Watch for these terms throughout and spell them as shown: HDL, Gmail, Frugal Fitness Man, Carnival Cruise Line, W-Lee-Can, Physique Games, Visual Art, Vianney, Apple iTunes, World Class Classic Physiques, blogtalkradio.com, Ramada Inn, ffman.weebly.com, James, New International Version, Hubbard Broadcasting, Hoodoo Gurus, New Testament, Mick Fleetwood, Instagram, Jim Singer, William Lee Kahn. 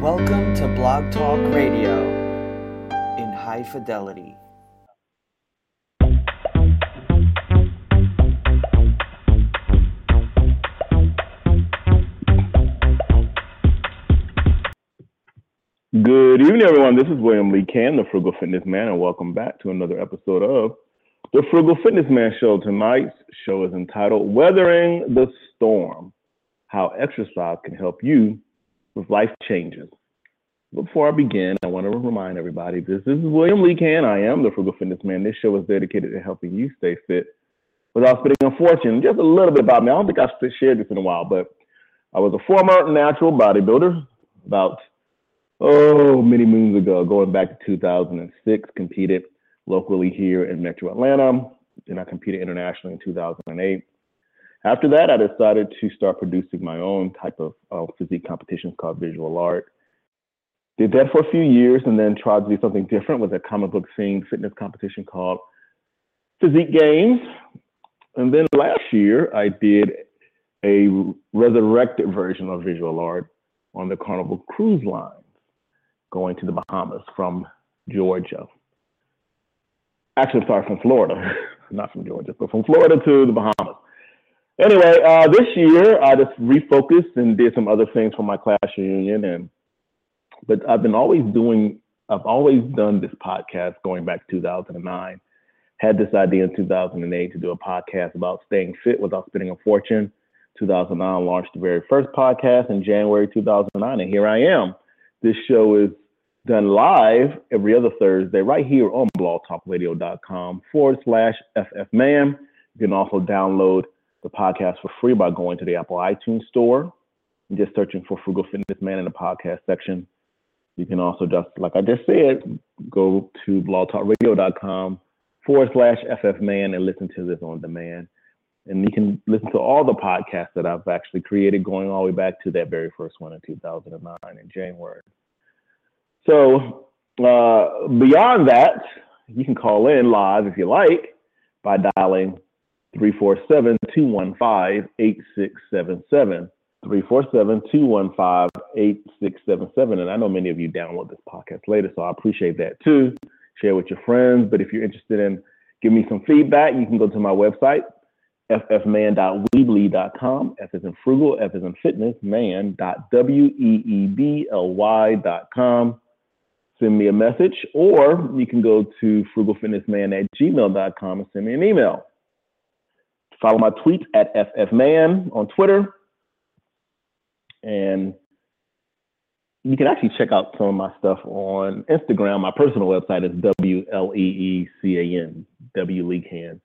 Welcome to Blog Talk Radio in high fidelity. Good evening, everyone. This is William Lee Kahn, the Frugal Fitness Man, and welcome back to another episode of the Frugal Fitness Man Show. Tonight's show is entitled Weathering the Storm, How Exercise Can Help You with Life Changes. Before I begin, I want to remind everybody this is William Lee Kahn. I am the Frugal Fitness Man. This show is dedicated to helping you stay fit without spending a fortune. Just a little bit about me. I don't think I've shared this in a while, but I was a former natural bodybuilder about many moons ago, going back to 2006, competed locally here in Metro Atlanta, and I competed internationally in 2008. After that, I decided to start producing my own type of physique competitions called Visual Art. Did that for a few years and then tried to do something different with a comic book themed fitness competition called Physique Games. And then last year, I did a resurrected version of Visual Art on the Carnival Cruise Line, going to the Bahamas from Georgia. Actually, sorry, from Florida, not from Georgia, but from Florida to the Bahamas. Anyway, this year I just refocused and did some other things for my class reunion. But I've always done this podcast going back to 2009. Had this idea in 2008 to do a podcast about staying fit without spending a fortune. 2009 launched the very first podcast in January 2009, and here I am. This show is done live every other Thursday right here on blogtalkradio.com /ffman. You can also download the podcast for free by going to the Apple iTunes store and just searching for Frugal Fitness Man in the podcast section. You can also, just like I just said, go to blogtalkradio.com /ffman and listen to this on demand. And you can listen to all the podcasts that I've actually created going all the way back to that very first one in 2009 in January. So beyond that, you can call in live if you like by dialing 347-215-8677. 347-215-8677. And I know many of you download this podcast later, so I appreciate that too. Share with your friends. But if you're interested in giving me some feedback, you can go to my website, ffman.weebly.com. F is in frugal, F is in fitness, man.weebly.com. Send me a message, or you can go to frugalfitnessman@gmail.com and send me an email. Follow my tweets at ffman on Twitter. And you can actually check out some of my stuff on Instagram. My personal website is W-L-E-E-C-A-N, W-Lee-Can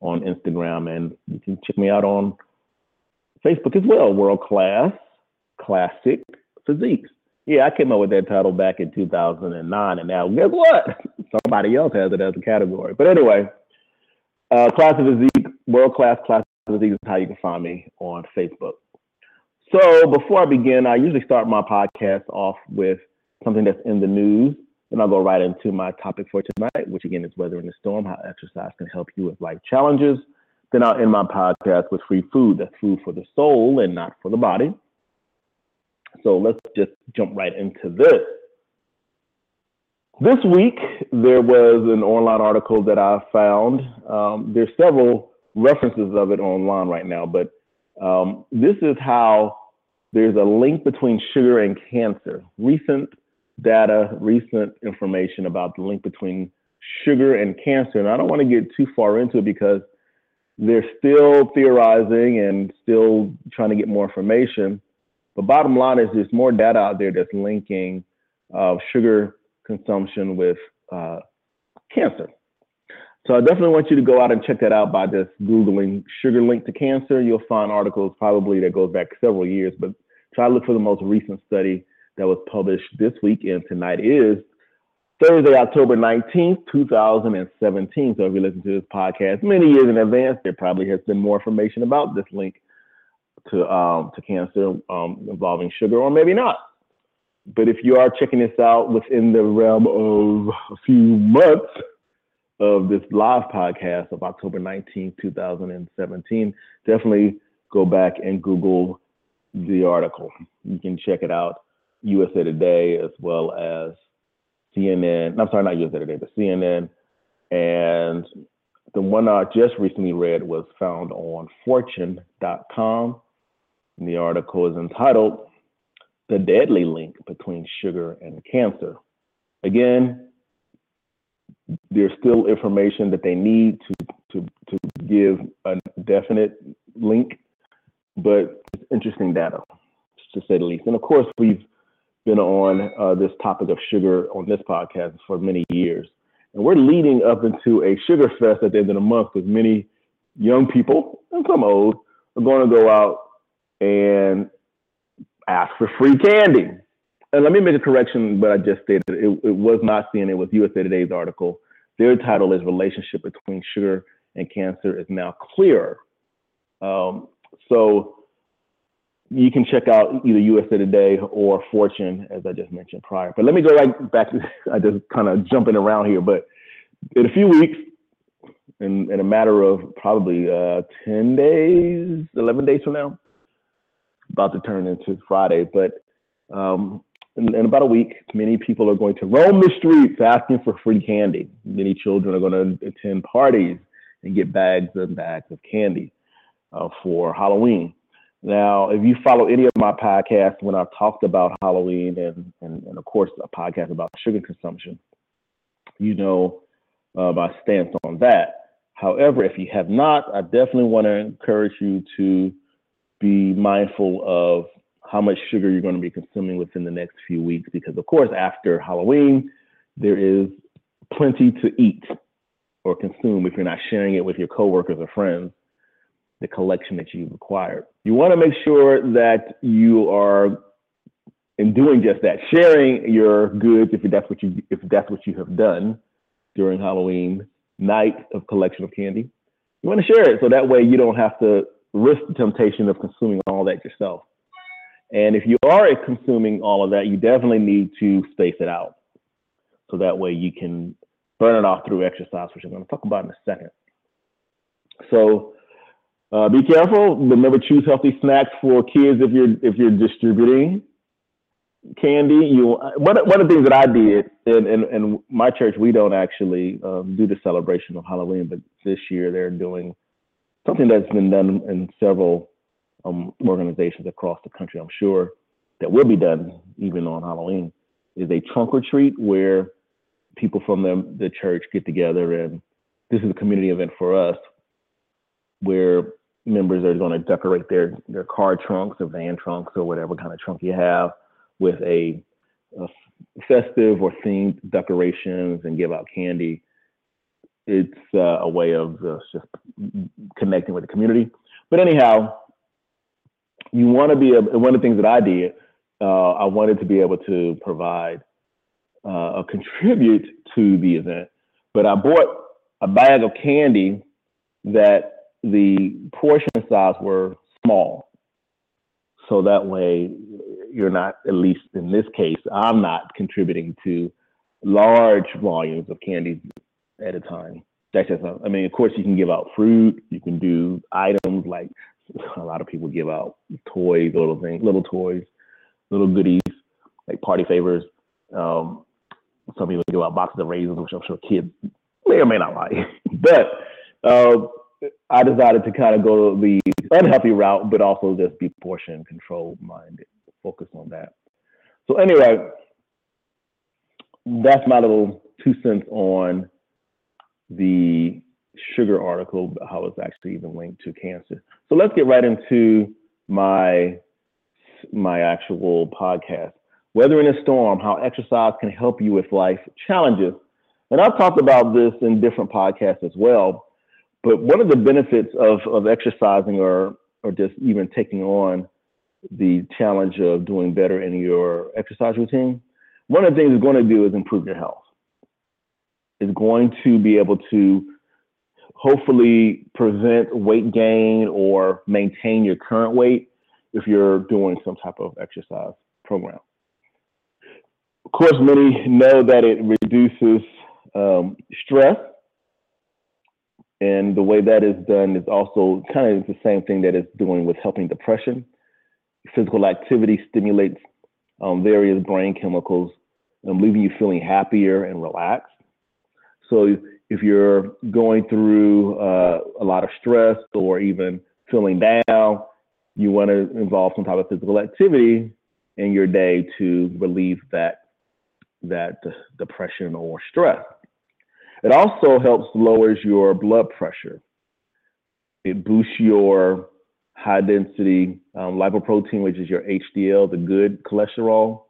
on Instagram, and you can check me out on Facebook as well, World Class Classic Physiques. Yeah, I came up with that title back in 2009, and now guess what? Somebody else has it as a category. But anyway, Classic Physique, World Class Classic Physique is how you can find me on Facebook. So before I begin, I usually start my podcast off with something that's in the news. Then I'll go right into my topic for tonight, which again is Weathering the Storm, How Exercise Can Help You with Life Challenges. Then I'll end my podcast with free food. That's food for the soul and not for the body. So let's just jump right into this. This week, there was an online article that I found. There's several references of it online right now, but this is how there's a link between sugar and cancer. Recent information about the link between sugar and cancer. And I don't want to get too far into it because they're still theorizing and still trying to get more information. But bottom line is there's more data out there that's linking sugar consumption with cancer. So I definitely want you to go out and check that out by just Googling sugar link to cancer. You'll find articles probably that goes back several years, but try to look for the most recent study that was published this weekend. Tonight is Thursday, October 19th, 2017. So if you listen to this podcast many years in advance, there probably has been more information about this link to cancer involving sugar, or maybe not. But if you are checking this out within the realm of a few months of this live podcast of October 19th, 2017, definitely go back and Google the article. You can check it out. USA Today, as well as CNN. I'm sorry, not USA Today, but CNN. And the one I just recently read was found on fortune.com. And the article is entitled, The Deadly Link Between Sugar and Cancer. Again, there's still information that they need to give a definite link, but it's interesting data, to say the least. And of course, we've been on this topic of sugar on this podcast for many years. And we're leading up into a sugar fest at the end of the month, because many young people, and some old, are going to go out and ask for free candy. And let me make a correction, but I just stated it was not CNN, it was USA Today's article. Their title is Relationship Between Sugar and Cancer is Now Clearer. So you can check out either USA Today or Fortune, as I just mentioned prior. But let me go right back to, I just kind of jumping around here, but in a few weeks, in a matter of probably 10 days, 11 days from now, about to turn into Friday, but in about a week, many people are going to roam the streets asking for free candy. Many children are going to attend parties and get bags and bags of candy for Halloween. Now, if you follow any of my podcasts, when I've talked about Halloween and of course, a podcast about sugar consumption, you know my stance on that. However, if you have not, I definitely want to encourage you to be mindful of how much sugar you're going to be consuming within the next few weeks, because of course, after Halloween, there is plenty to eat or consume if you're not sharing it with your coworkers or friends, the collection that you've acquired. You want to make sure that you are, in doing just that, sharing your goods, if that's what you have done during Halloween night of collection of candy. You want to share it so that way you don't have to risk the temptation of consuming all that yourself. And if you are consuming all of that, you definitely need to space it out, so that way you can burn it off through exercise, which I'm going to talk about in a second. So be careful. Remember, choose healthy snacks for kids if you're distributing candy. One of the things that I did, and my church, we don't actually do the celebration of Halloween, but this year they're doing something that's been done in several organizations across the country, I'm sure, that will be done even on Halloween, is a trunk or treat where people from the church get together, and this is a community event for us, where members are going to decorate their car trunks or van trunks or whatever kind of trunk you have with a festive or themed decorations, and give out candy. It's a way of just connecting with the community. But anyhow, you want to be one of the things that I did, I wanted to be able to provide a contribute to the event, but I bought a bag of candy that the portion size were small. So that way you're not, at least in this case, I'm not contributing to large volumes of candy at a time. That's just, I mean, of course you can give out fruit, you can do items like a lot of people give out toys, little things, little toys, little goodies, like party favors. Some people give out boxes of raisins, which I'm sure kids may or may not like. But I decided to kind of go the unhealthy route, but also just be portion control minded, focus on that. So anyway, that's my little 2 cents on the sugar article, how it's actually even linked to cancer. So let's get right into my actual podcast. Weathering a Storm, how exercise can help you with life challenges. And I've talked about this in different podcasts as well, but one of the benefits of exercising or just even taking on the challenge of doing better in your exercise routine, one of the things it's going to do is improve your health. It's going to be able to hopefully prevent weight gain or maintain your current weight if you're doing some type of exercise program. Of course, many know that it reduces stress, and the way that is done is also kind of the same thing that it's doing with helping depression. Physical activity stimulates various brain chemicals, leaving you feeling happier and relaxed. So if you're going through a lot of stress or even feeling down, you want to involve some type of physical activity in your day to relieve that depression or stress. It also helps lowers your blood pressure. It boosts your high density lipoprotein, which is your HDL, the good cholesterol.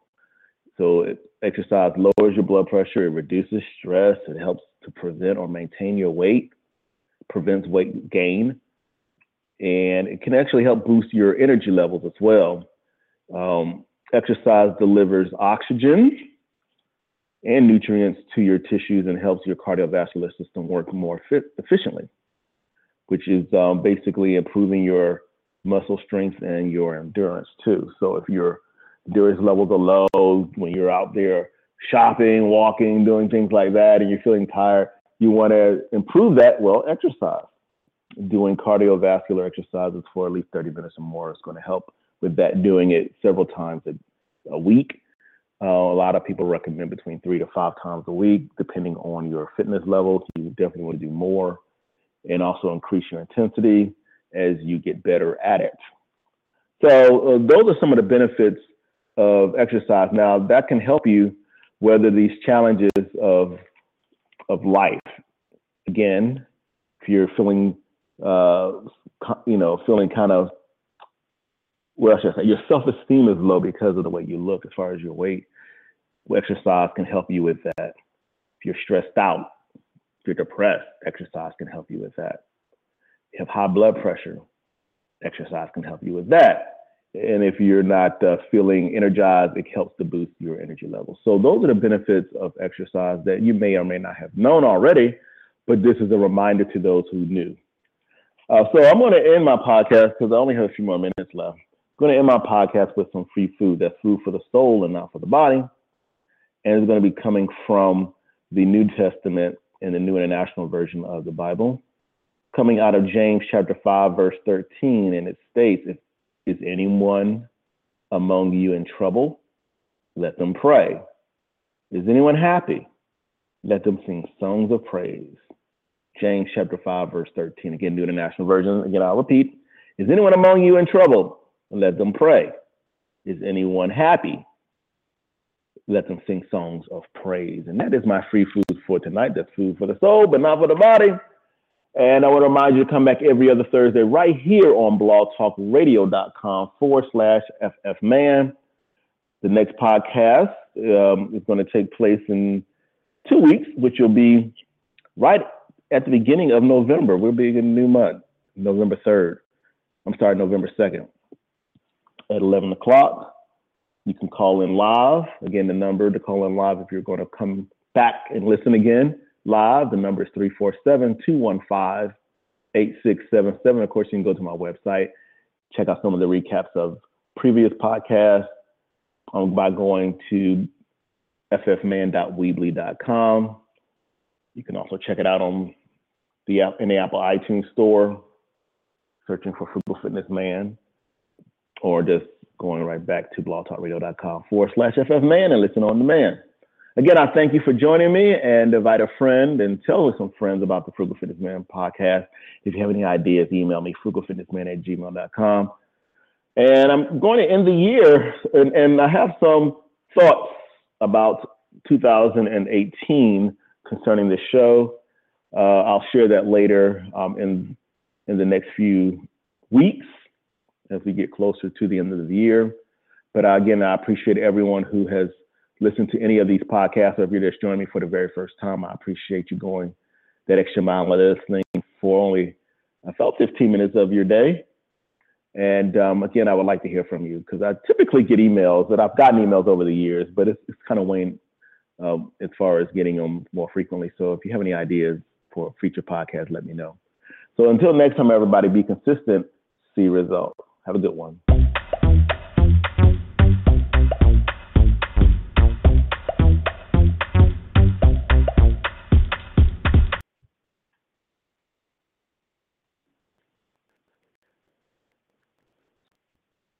So exercise lowers your blood pressure, it reduces stress, it helps to prevent or maintain your weight, prevents weight gain, and it can actually help boost your energy levels as well. Exercise delivers oxygen and nutrients to your tissues and helps your cardiovascular system work more efficiently, which is basically improving your muscle strength and your endurance too. So if your endurance levels are low, when you're out there shopping, walking, doing things like that, and you're feeling tired, you want to improve that. Well, exercise. Doing cardiovascular exercises for at least 30 minutes or more is going to help with that. Doing it several times a week. A lot of people recommend between 3 to 5 times a week, depending on your fitness level. You definitely want to do more and also increase your intensity as you get better at it. So those are some of the benefits of exercise. Now, that can help you weather these challenges of life. Again, if you're feeling feeling kind of, your self-esteem is low because of the way you look as far as your weight. Exercise can help you with that. If you're stressed out, if you're depressed, exercise can help you with that. If you have high blood pressure, exercise can help you with that. And if you're not feeling energized, it helps to boost your energy levels. So those are the benefits of exercise that you may or may not have known already, but this is a reminder to those who knew. So I'm going to end my podcast because I only have a few more minutes left. I'm going to end my podcast with some free food. That's food for the soul and not for the body. And it's going to be coming from the New Testament and the New International Version of the Bible, coming out of James chapter 5, verse 13. And it states, "Is anyone among you in trouble? Let them pray. Is anyone happy? Let them sing songs of praise." James chapter 5, verse 13. Again, New International Version. Again, I'll repeat. "Is anyone among you in trouble? Let them pray. Is anyone happy? Let them sing songs of praise." And that is my free food for tonight. That's food for the soul, but not for the body. And I want to remind you to come back every other Thursday right here on blogtalkradio.com/ffman. The next podcast is going to take place in 2 weeks, which will be right at the beginning of November. We'll be in a new month, November 3rd. I'm sorry, November 2nd at 11 o'clock. You can call in live. Again, the number to call in live if you're going to come back and listen again. Live, the number is 347-215-8677. Of course, you can go to my website, check out some of the recaps of previous podcasts by going to ffman.weebly.com. You can also check it out on in the Apple iTunes store, searching for Frugal Fitness Man, or just going right back to blogtalkradio.com/ffman and listen on demand. Again, I thank you for joining me, and invite a friend and tell some friends about the Frugal Fitness Man podcast. If you have any ideas, email me, frugalfitnessman@gmail.com. And I'm going to end the year, and I have some thoughts about 2018 concerning this show. I'll share that later in the next few weeks as we get closer to the end of the year. But again, I appreciate everyone who has listen to any of these podcasts, or if you're just joining me for the very first time, I appreciate you going that extra mile with listening for only, I felt, 15 minutes of your day. And again, I would like to hear from you because I typically get emails, but I've gotten emails over the years, but it's kind of waned as far as getting them more frequently. So if you have any ideas for future podcasts, let me know. So until next time, everybody, be consistent, see results. Have a good one.